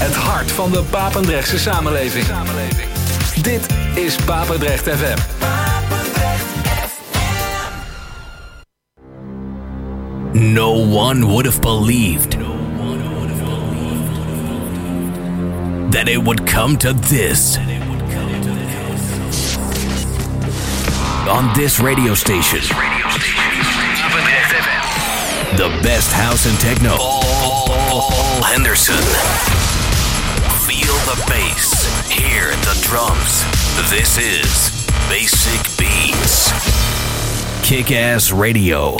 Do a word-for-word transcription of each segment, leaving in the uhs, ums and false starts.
Het hart van de Papendrechtse samenleving. samenleving. Dit is Papendrecht F M. No one would have believed that it would come to this. On this radio station. The best house and techno. Paul Henderson. Feel the bass. Hear the drums. This is Basic Beats. Kick Ass Radio.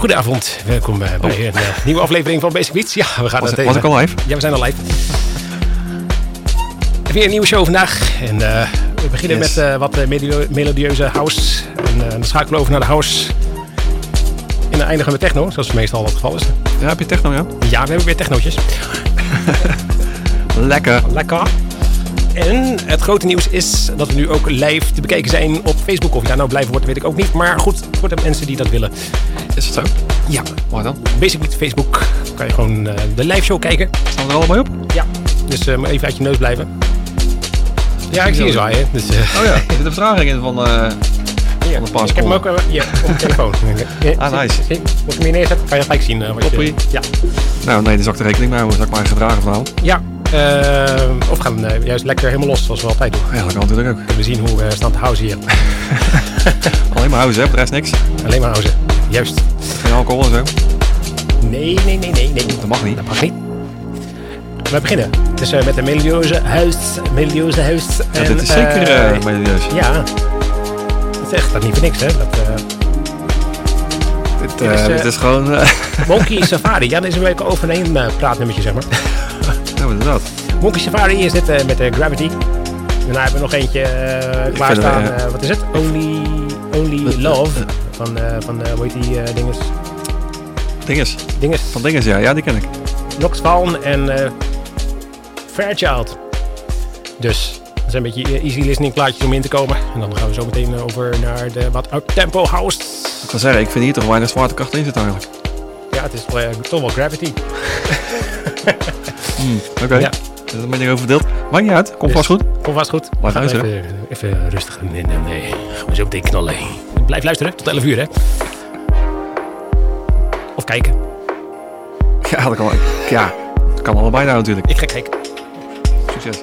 Goedenavond, welkom bij, oh. bij een uh, nieuwe aflevering van Basic Beats. Ja, we gaan was, was ik al live? Ja, we zijn al live. Weer een nieuwe show vandaag. En, uh, we beginnen yes. met uh, wat uh, melodieuze house. En uh, dan schakelen we over naar de house. En dan eindigen we met techno, zoals het meestal het geval is. Ja, heb je techno, ja? Ja, we hebben weer technootjes. Lekker. Lekker. En het grote nieuws is dat we nu ook live te bekijken zijn op Facebook. Of je daar nou blij voor wordt, weet ik ook niet. Maar goed, voor de mensen die dat willen. Is dat zo? Ja. Mooi dan. Basic Beats Facebook. Dan kan je gewoon uh, de live show kijken. Staan we er allemaal op? Ja. Dus uh, maar even uit je neus blijven. Ja, ik zie je zwaaien. Dus, uh... Oh ja, er zit een vertraging in van, uh, ja, van de paar seconden. Ik heb hem ook uh, ja, op mijn telefoon. Ah, nice. Als je hem hier neerzet, kan je gelijk zien. Uh, wat je, ja. Nou, nee, daar zal ik de rekening mee houden. Zal ik maar gedragen verhaal. Ja. Uh, of gaan we uh, juist lekker helemaal los, zoals we altijd doen. Eigenlijk altijd ook. Kunnen we zien hoe we uh, staan te housen hier. Alleen maar housen, hè? De rest niks. Alleen maar housen, juist. Geen alcohol en zo? Nee, nee, nee, nee, nee. Dat mag niet. Dat mag niet. We beginnen. Het is uh, met een melodieuze huis. Melodieuze huis. Ja, dit is uh, zeker uh, melodieus. Ja. Dat is echt dat niet voor niks, hè? Dat, uh, dit, uh, dit, is, uh, dit is gewoon... Uh, Monkey Safari. Ja, deze wil ik over een uh, praatnummertje, zeg maar. Nou, inderdaad. Monkey Safari is dit uh, met uh, Gravity. Daarna hebben we nog eentje uh, klaarstaan. Uh, wat is het? Only, only Love. Van, uh, van uh, hoe heet die uh, dinges? Dinges? Dinges. Van Dinges, ja. Ja, die ken ik. Noxvallen en uh, Fairchild. Dus dat zijn een beetje easy listening plaatjes om in te komen. En dan gaan we zo meteen over naar de wat up-tempo house. Ik kan zeggen, ik vind hier toch weinig zwaartekracht in zit eigenlijk. Ja, het is uh, toch wel Gravity. Mm, Oké, okay. ja. Dat ben ik overdeeld. Maakt niet uit, kom dus, vast goed. Kom vast goed. Blijf luisteren. Even, even rustig. Nee, nee, nee. Gaan we zo meteen knallen. Blijf luisteren, tot elf uur, hè. Of kijken. Ja, dat kan, ja, dat kan allebei nou natuurlijk. Ik ga kijken. Succes.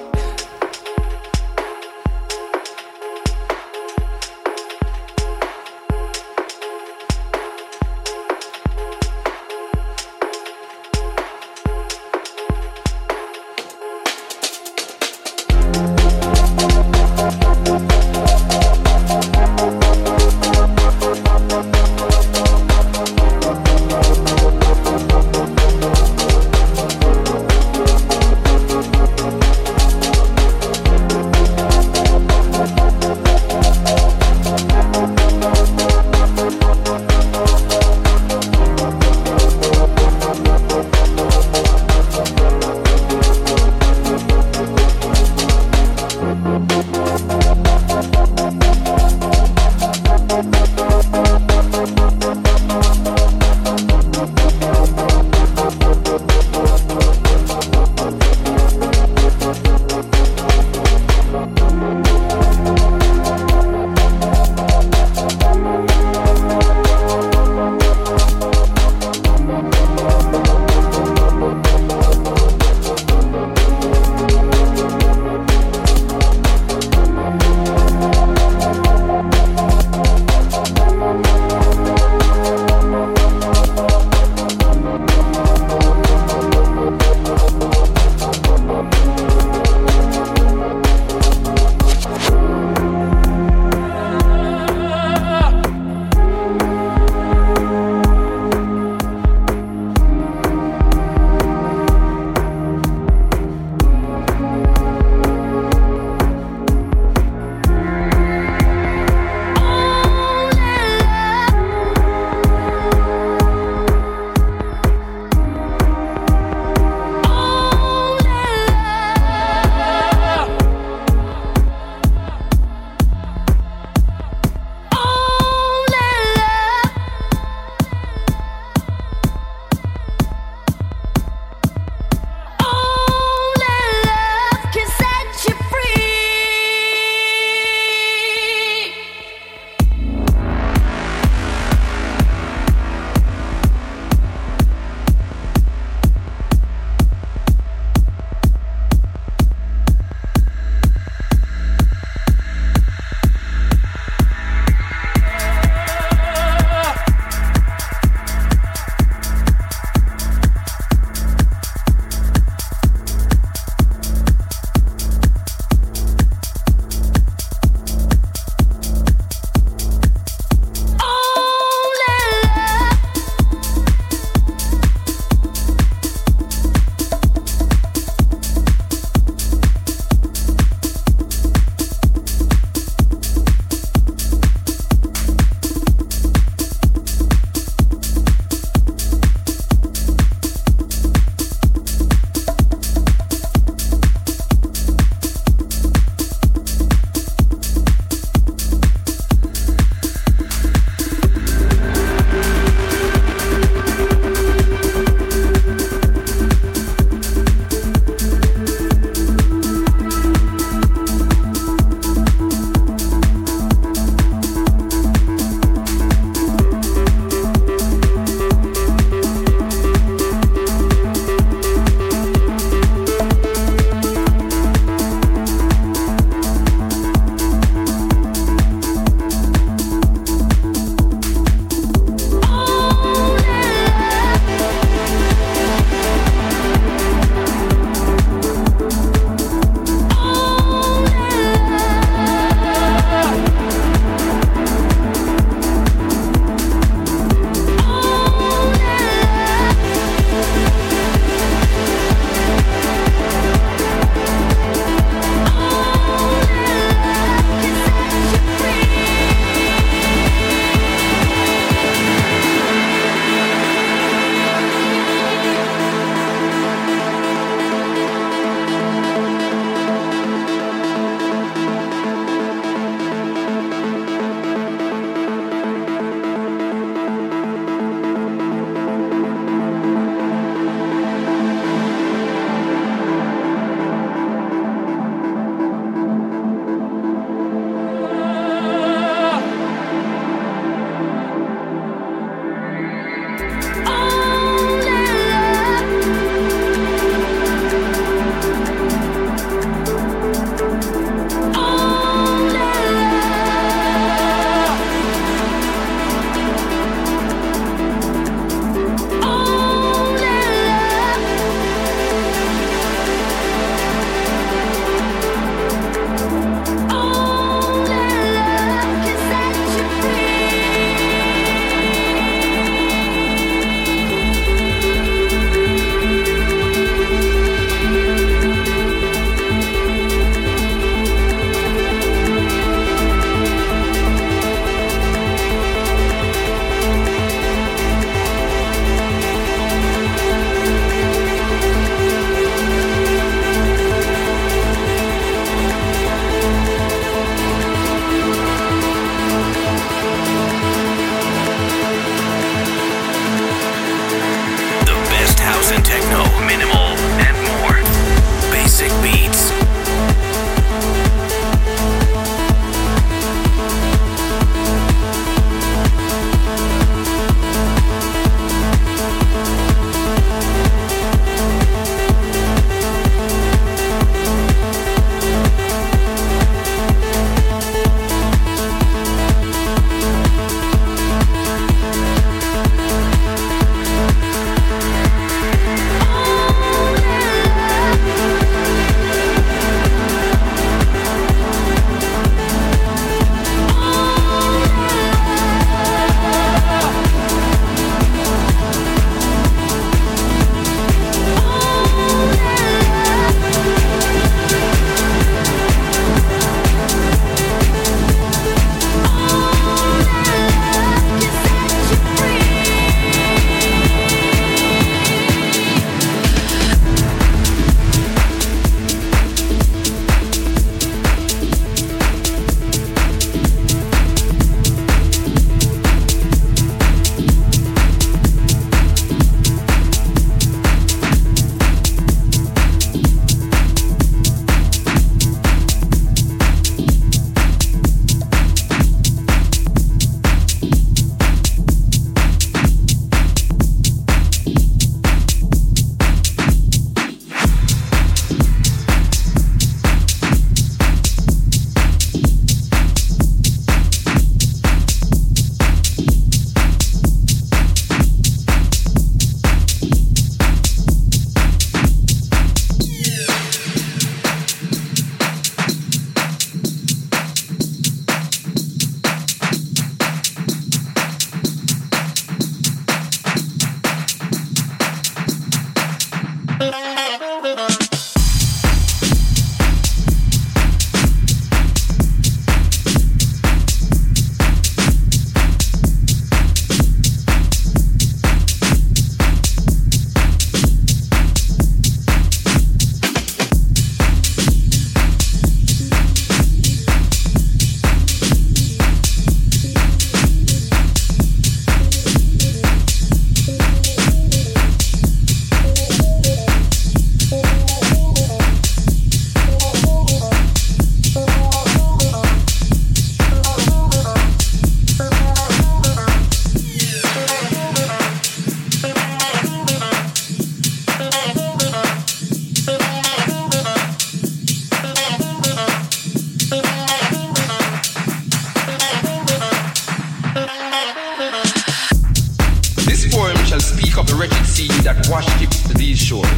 that wash ships to these shores.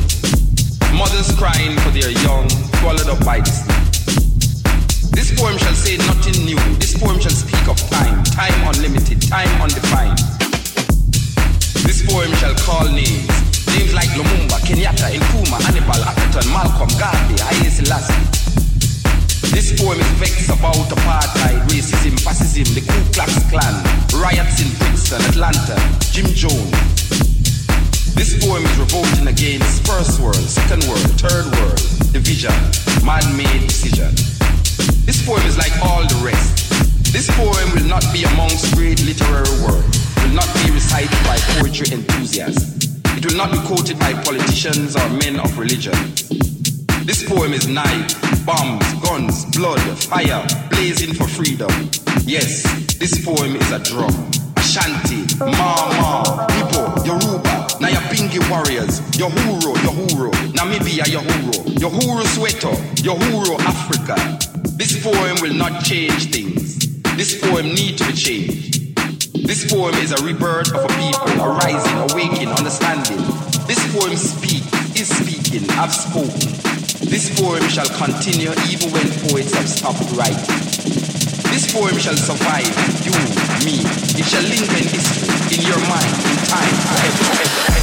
Mothers crying for their young, swallowed up by the sea. This poem shall say nothing new. This poem shall speak of time, time unlimited, time undefined. This poem shall call names, names like Lumumba, Kenyatta, Nkrumah, Hannibal, Atherton, Malcolm, Garvey, Haile Selassie. This poem is vexed about apartheid, racism, fascism, the Ku Klux Klan, riots in Brixton, Atlanta, Jim Jones. This poem is revolting against first world, second world, third world, division, man-made decision. This poem is like all the rest. This poem will not be amongst great literary work, will not be recited by poetry enthusiasts. It will not be quoted by politicians or men of religion. This poem is knife, bombs, guns, blood, fire, blazing for freedom. Yes, this poem is a drum. Ashanti, Mama, Igbo, Yoruba, Nyabingi warriors, Yohuro, Yohuro, Namibia, Yohuro, Yohuro Soweto, Yohuro Africa. This poem will not change things. This poem needs to be changed. This poem is a rebirth of a people, a rising, awakening, understanding. This poem speaks, is speaking, I've spoken. This poem shall continue even when poets have stopped writing. This poem shall survive, you, me. It shall linger in history, in your mind, in time, forever, forever, forever.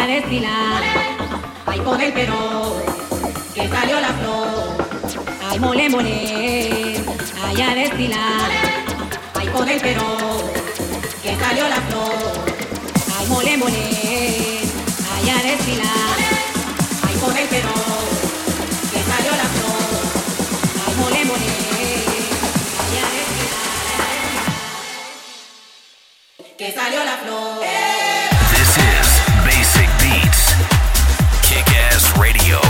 a desfilar. Ay, por el Perú, que salió la flor. Ay, mole, mole, ay, a desfilar. Ay, por el Perú, que salió la flor. Ay, mole, mole, ay, a desfilar. Ay, por el Perú, que salió la flor. Ay, mole, mole. Que salió la flor. This is Basic Beats, Kick Ass Radio.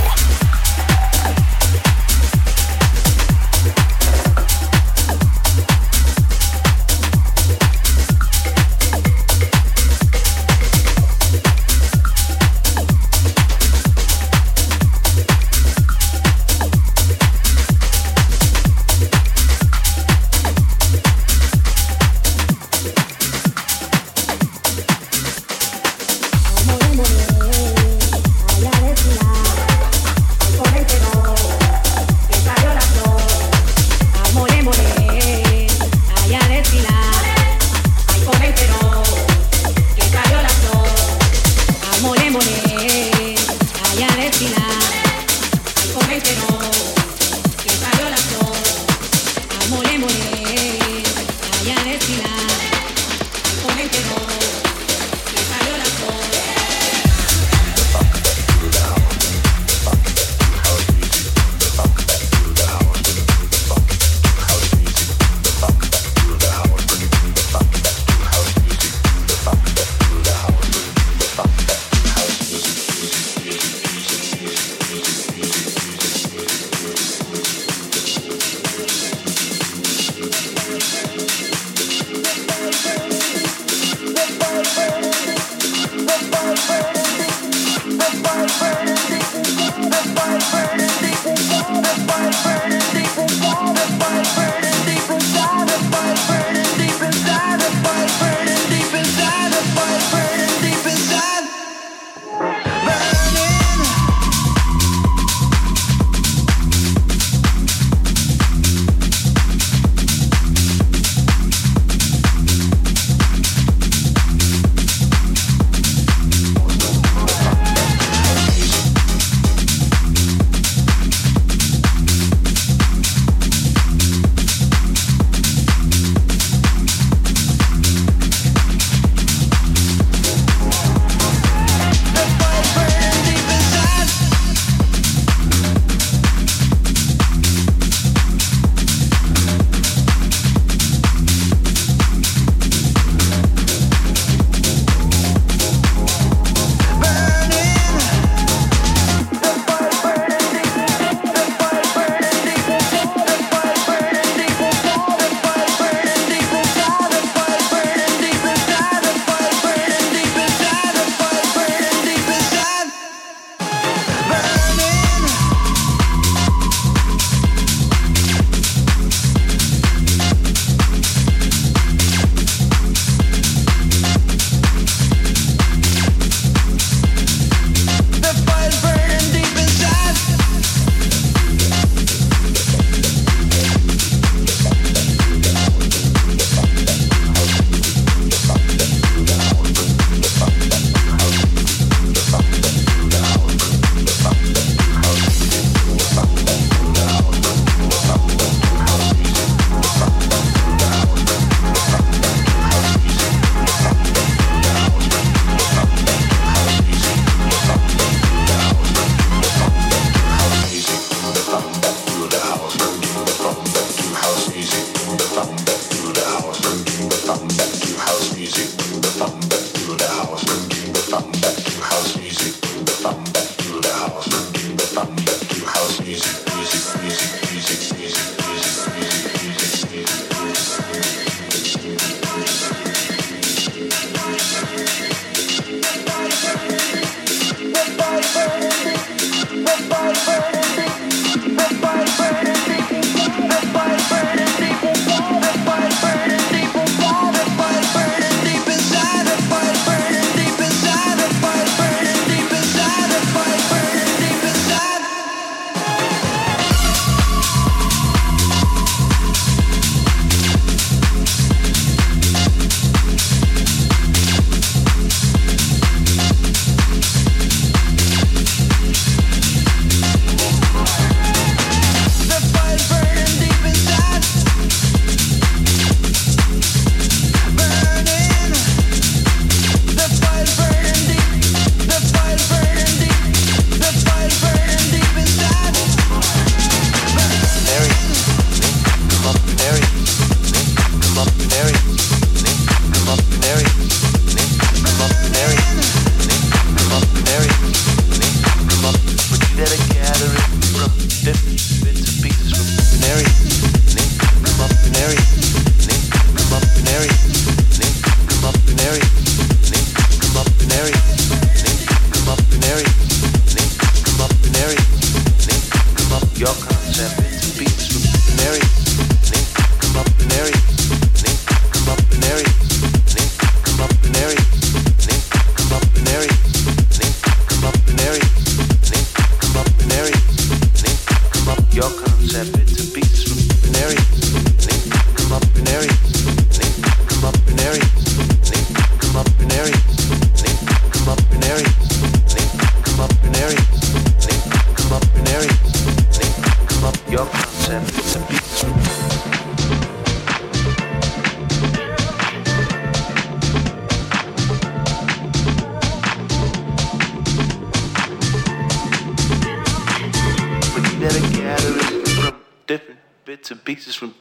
different bits and pieces from...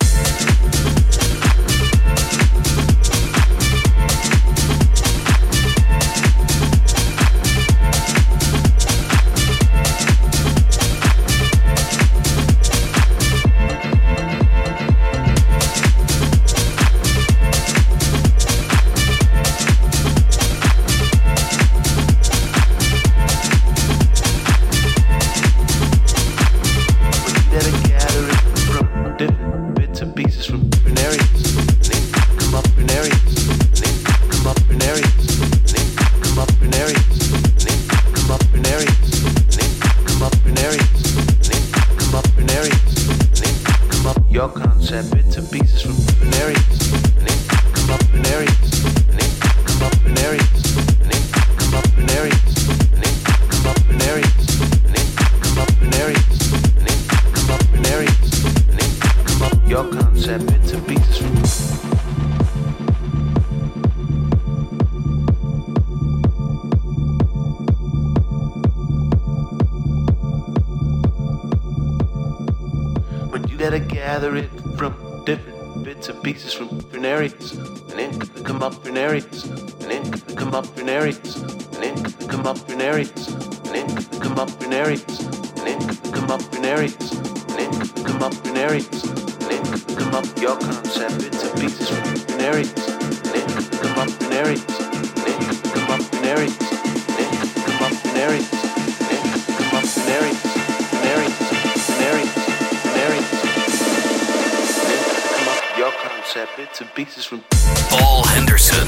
Bits and pieces from Paul Henderson,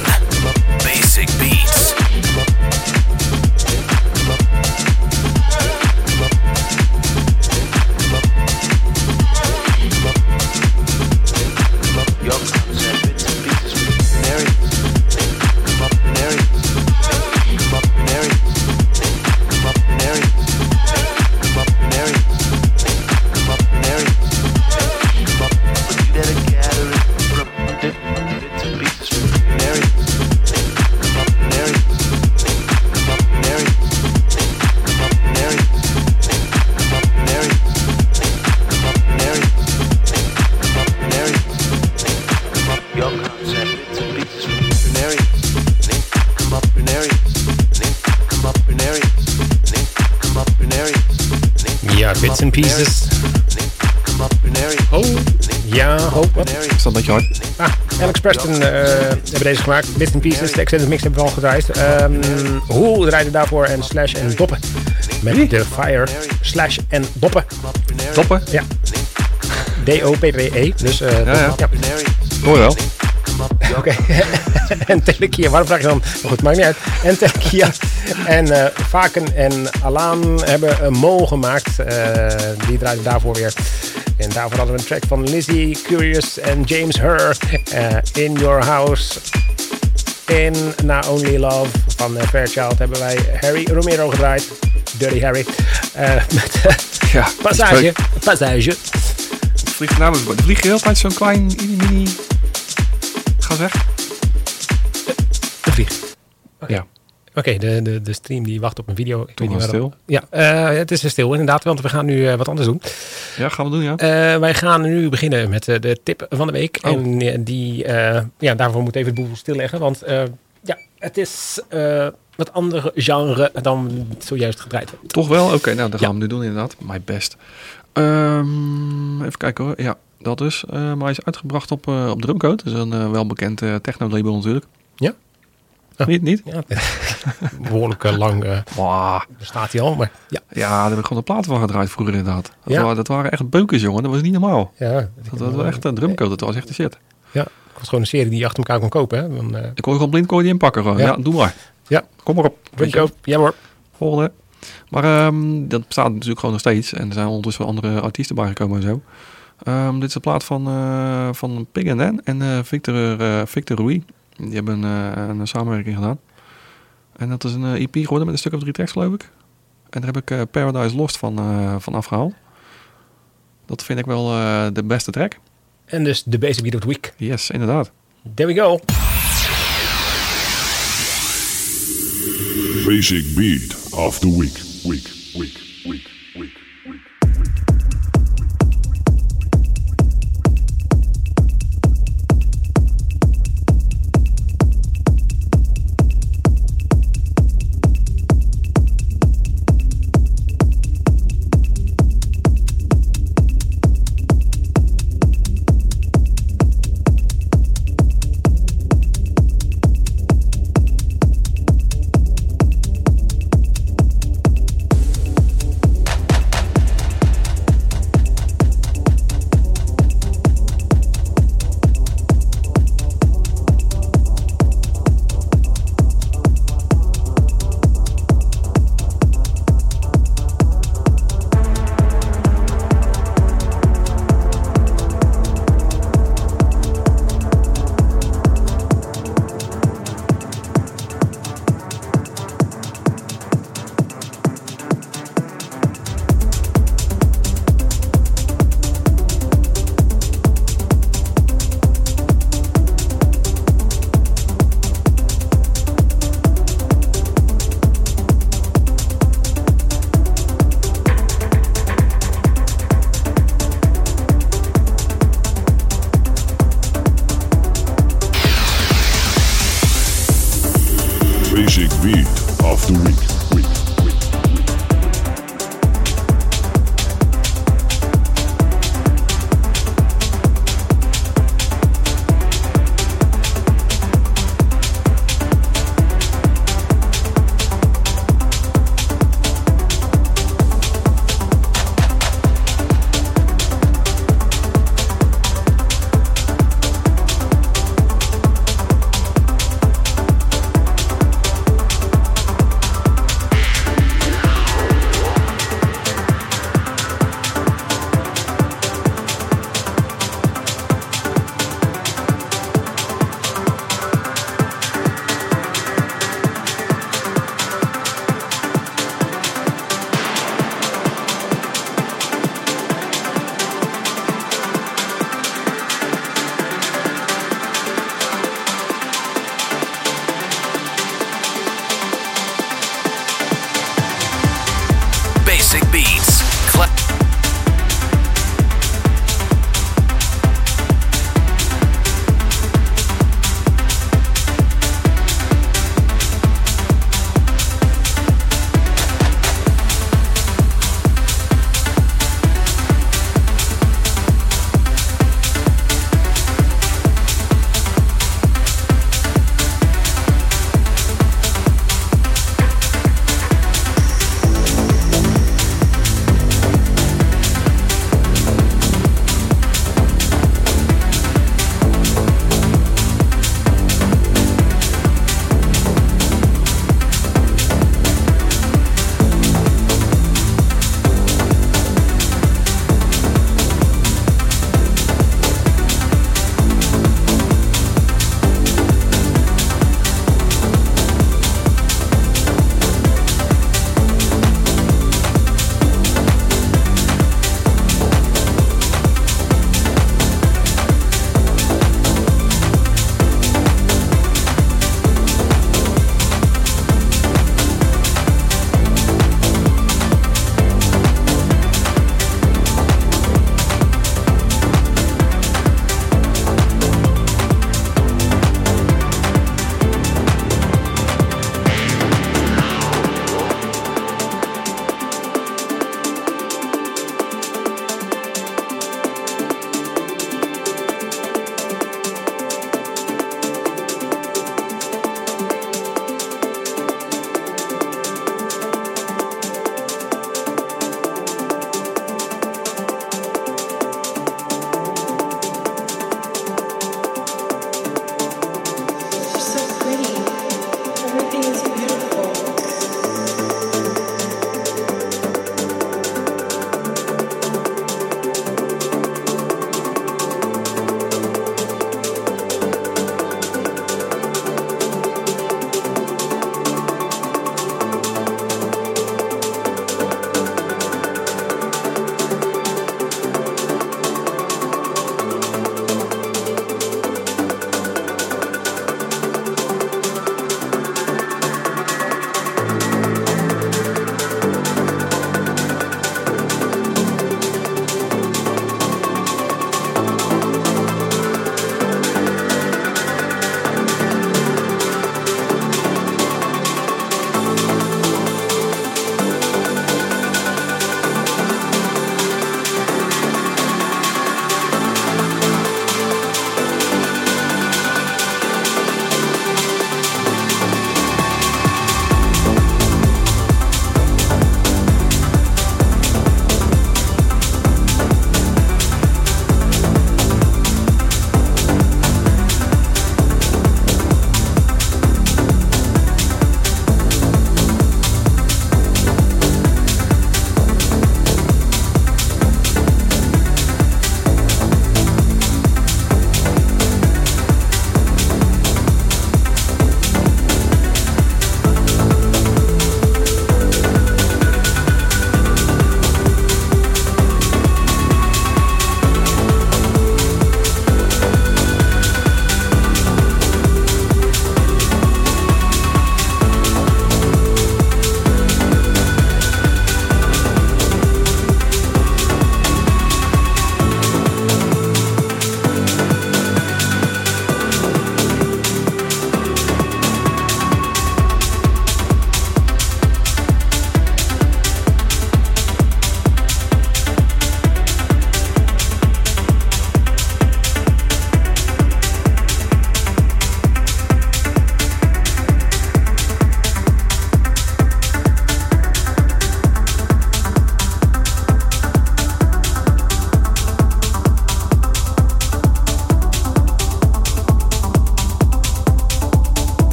Basic Beats. Pieces. Oh, ja, ho, wat? Is dat wat je hoort? Ah, Alex Preston uh, hebben deze gemaakt. Bits and Pieces, de Extended Mix hebben we al gedraaid. Um, Hoe draaide daarvoor en Slash en Doppen. Met de Fire, Slash en Doppen. Doppen? Ja. D O P P E. Dus, uh, ja, ja. Ja. Hoor wel. Oké. Okay. En Telekia, waarom vraag je dan? Maar goed, maakt niet uit. En Telekia. En uh, Vaken en Alan hebben een mol gemaakt. Uh, die draaiden daarvoor weer. En daarvoor hadden we een track van Lizzie, Curious en James Herr. Uh, In Your House. In Na Only Love van uh, Fairchild hebben wij Harry Romero gedraaid. Dirty Harry. Uh, met uh, ja, Passage. Passage. Vliegen namelijk, vliegen heel tijd zo'n klein mini gas weg. Een vlieg. Okay. Ja. Oké, okay, de, de, de stream die wacht op een video. Ik weet niet waarom. Ja, uh, het is stil inderdaad, want we gaan nu uh, wat anders doen. Ja, gaan we doen, ja. Uh, wij gaan nu beginnen met uh, de tip van de week. Oh. En uh, die, uh, ja, daarvoor moet even het boel stilleggen, want uh, ja, het is uh, wat andere genre dan zojuist gedraaid. Toch wel? Oké, okay, nou, dat gaan ja. we nu doen inderdaad. My best. Um, even kijken hoor. Ja, dat is. Uh, maar hij is uitgebracht op, uh, op Drumcode. Dat is een uh, welbekend uh, techno-label natuurlijk. Ja. Oh. Niet, niet? Ja. Behoorlijk uh, lang uh, wow. Bestaat hij al, maar ja. Ja, daar heb ik gewoon de platen van gedraaid vroeger inderdaad. Dat, ja. waren, dat waren echt beukers, jongen. Dat was niet normaal. Ja, dat dat was wel echt een Drumcode, dat was echt de shit. Ja, ik was gewoon een serie die je achter elkaar kon kopen. Hè? Dan, uh... Ik kon gewoon blind kon je die inpakken gewoon. Ja. Ja, doe maar. Ja. Kom maar op. Weet je op. Ja hoor. Volgende. Maar um, dat bestaat natuurlijk gewoon nog steeds. En er zijn ondertussen wel andere artiesten bijgekomen en zo. Um, dit is een plaat van, uh, van Pig N en uh, Victor, uh, Victor Rouy. Die hebben een, uh, een samenwerking gedaan. En dat is een uh, E P geworden met een stuk of drie tracks, geloof ik. En daar heb ik uh, Paradise Lost van, uh, van afgehaald. Dat vind ik wel uh, de beste track. En dus de Basic Beat of the Week. Yes, inderdaad. There we go. Basic Beat of the Week. Week, week, week, week, week, week, week, week. Basic Beats. Cl-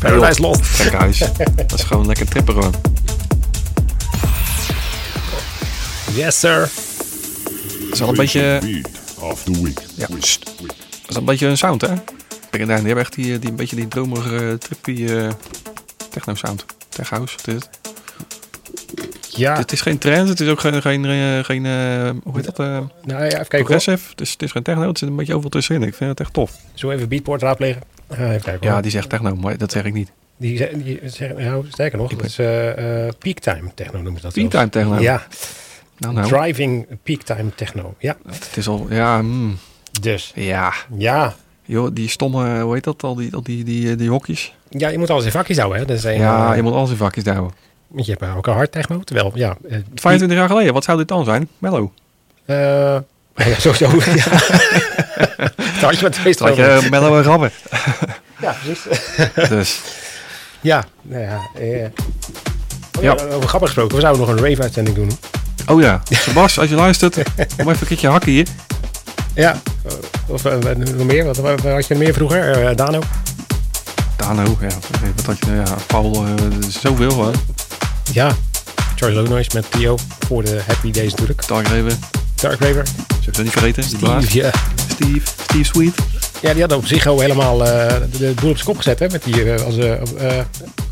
Paradise Lost. Kijk huis. Dat is gewoon lekker trippen hoor. Yes sir. Het is al een beetje... Ja. Het is een beetje een sound, hè? Pig N, die hebben echt die, die, een beetje die dromerige, trippy uh, techno-sound. Tech house, dit is het. Ja. Het is geen trend, het is ook geen, geen, geen uh, hoe heet dat, uh, nou ja, progressive. Het is, het is geen techno, het zit een beetje overal tussenin. Ik vind het echt tof. Zo even Beatport raadplegen? Uh, even kijken, ja, die zegt techno, maar dat zeg ik niet. Die, die zeggen, nou, sterker nog, dat is uh, uh, peaktime techno noemen ze dat. Peaktime techno? Ja. Nou, nou. Driving peaktime techno, ja. Het is al, ja. Mm. Dus. Ja. Ja. Joh, die stomme, hoe heet dat, al die, al die, die, die, die hokjes. Ja, je moet alles in vakjes houden, hè. Dat is een, ja, uh, je moet alles in vakjes houden. Je hebt ook een hard techno, terwijl, ja... Uh, vijfentwintig jaar geleden, wat zou dit dan zijn? Mellow? Uh, ja, sowieso, ja. Dat had je met twee stromen. Dat had je uh, mellow en rabber. Ja, precies. Dus. Ja, nou ja. Eh. Oh, ja, ja. Over grappig gesproken, we zouden nog een rave-uitzending doen. Oh ja, Bas, als je luistert, kom even een keertje hakken hier. Ja, of uh, nog meer, wat, wat had je meer vroeger? Uh, Dano? Dano, ja. Wat had je, ja, Paul, uh, zoveel hoor. Ja, Charlie Lownoise met Theo voor de Happy Days natuurlijk. Dark Raver. Dark Raver. Zullen we dat niet vergeten? Steve, ja. Steve, Steve Sweet. Ja, die had op zich al helemaal uh, de boel op zijn kop gezet, hè? Met die uh, als, uh, uh,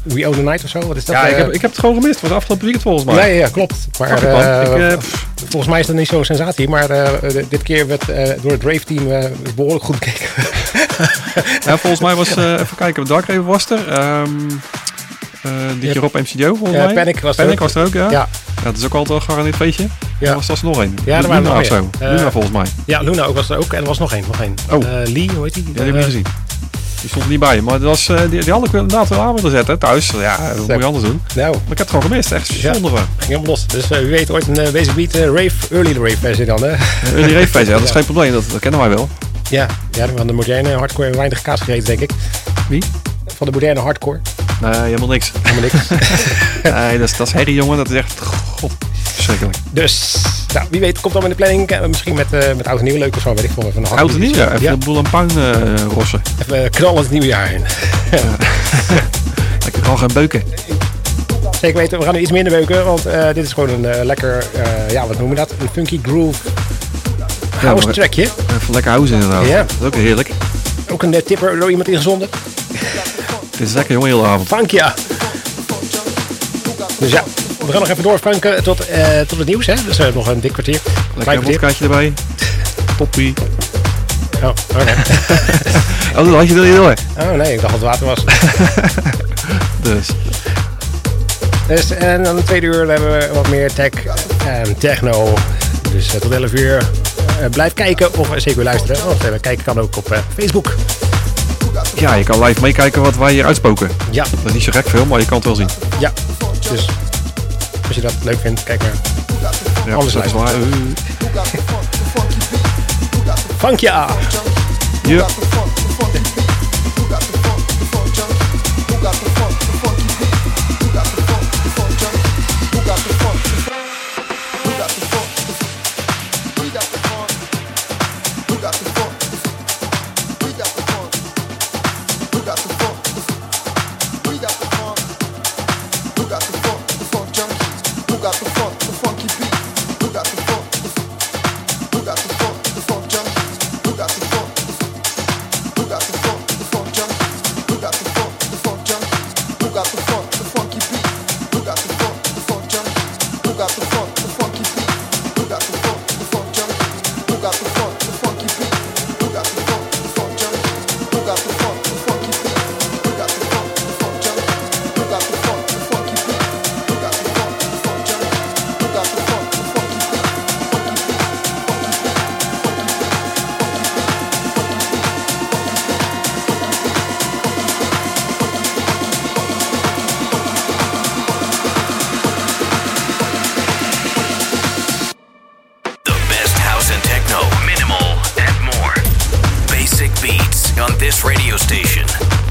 We Own the Night of zo. Wat is dat? Ja, ik heb, ik heb het gewoon gemist. Het was de afgelopen weekend volgens mij. Nee, ja, klopt. Maar uh, ik, uh, volgens mij is dat niet zo'n sensatie. Maar uh, dit keer werd uh, door het Rave team uh, behoorlijk goed gekeken. Ja, volgens mij was, uh, even kijken, Dark Raver was er. Um, Uh, die yep. keer op M C D O volgens ja, mij. Panic was Panic er ook. Was er ook, ja. Ja. Ja, dat is ook altijd wel garandeerd feestje. Ja. Er was er nog één. Ja, er waren Luna nog zo. Uh, Luna volgens mij. Ja, Luna ook was er ook. En er was nog één. Nog één. Oh. Uh, Lee, hoe heet die? Ja, die heb ik niet gezien. Die stond er niet bij. Maar dat was, uh, die, die had ik inderdaad wel aan willen zetten thuis. Ja, dat moet je anders doen. Nou. Maar ik heb het gewoon gemist. Echt zonde van. Ja, ging helemaal los. Dus uh, wie weet ooit een uh, Basic Beat uh, rave, early rave versie dan. Hè? Early rave versie, ja, dat is geen probleem. Dat, dat kennen wij wel. Ja, ja, want de moderne hardcore en weinig kaas gegeten, denk ik. Wie? Van de moderne hardcore. Nee, helemaal niks. Helemaal niks. Nee, dat is, dat is herrie, jongen. Dat is echt, god, verschrikkelijk. Dus, nou, wie weet, komt dan in de planning. Misschien met, uh, met oud en nieuw leuk of zo, weet ik veel. Van oud en nieuw, ja. Even ja. Een boel en puin uh, rossen. Even uh, knallend nieuwjaar in. Lekker gewoon gaan beuken. Zeker weten, we gaan nu iets minder beuken. Want uh, dit is gewoon een uh, lekker, uh, ja, wat noemen we dat? Een funky groove house ja, trackje. Even lekker house inderdaad. Ja. Dat is ook heerlijk. Ook een uh, tipper door iemand ingezonden. Dit is lekker, jongen, heel de avond. Frank, ja. Dus ja, we gaan nog even door, Frank, tot, uh, tot het nieuws, hè. Dus we hebben nog een dik kwartier. Lekker een vodkaartje erbij. Poppie. Oh, oké. Okay. Oh, dat had je er niet door. Oh, nee, ik dacht dat het water was. Dus. Dus, en aan de tweede uur hebben we wat meer tech en techno. Dus uh, tot elf uur. Uh, blijf kijken, of uh, zeker luisteren. Want uh, kijken kan ook op uh, Facebook. Ja, je kan live meekijken wat wij hier uitspoken. Ja. Dat is niet zo gek veel, maar je kan het wel zien. Ja, dus als je dat leuk vindt, kijk maar. Ja, alles live. Waar. Uh. Funk ja! Ja. Techno, minimal, and more. Basic Beats on this radio station.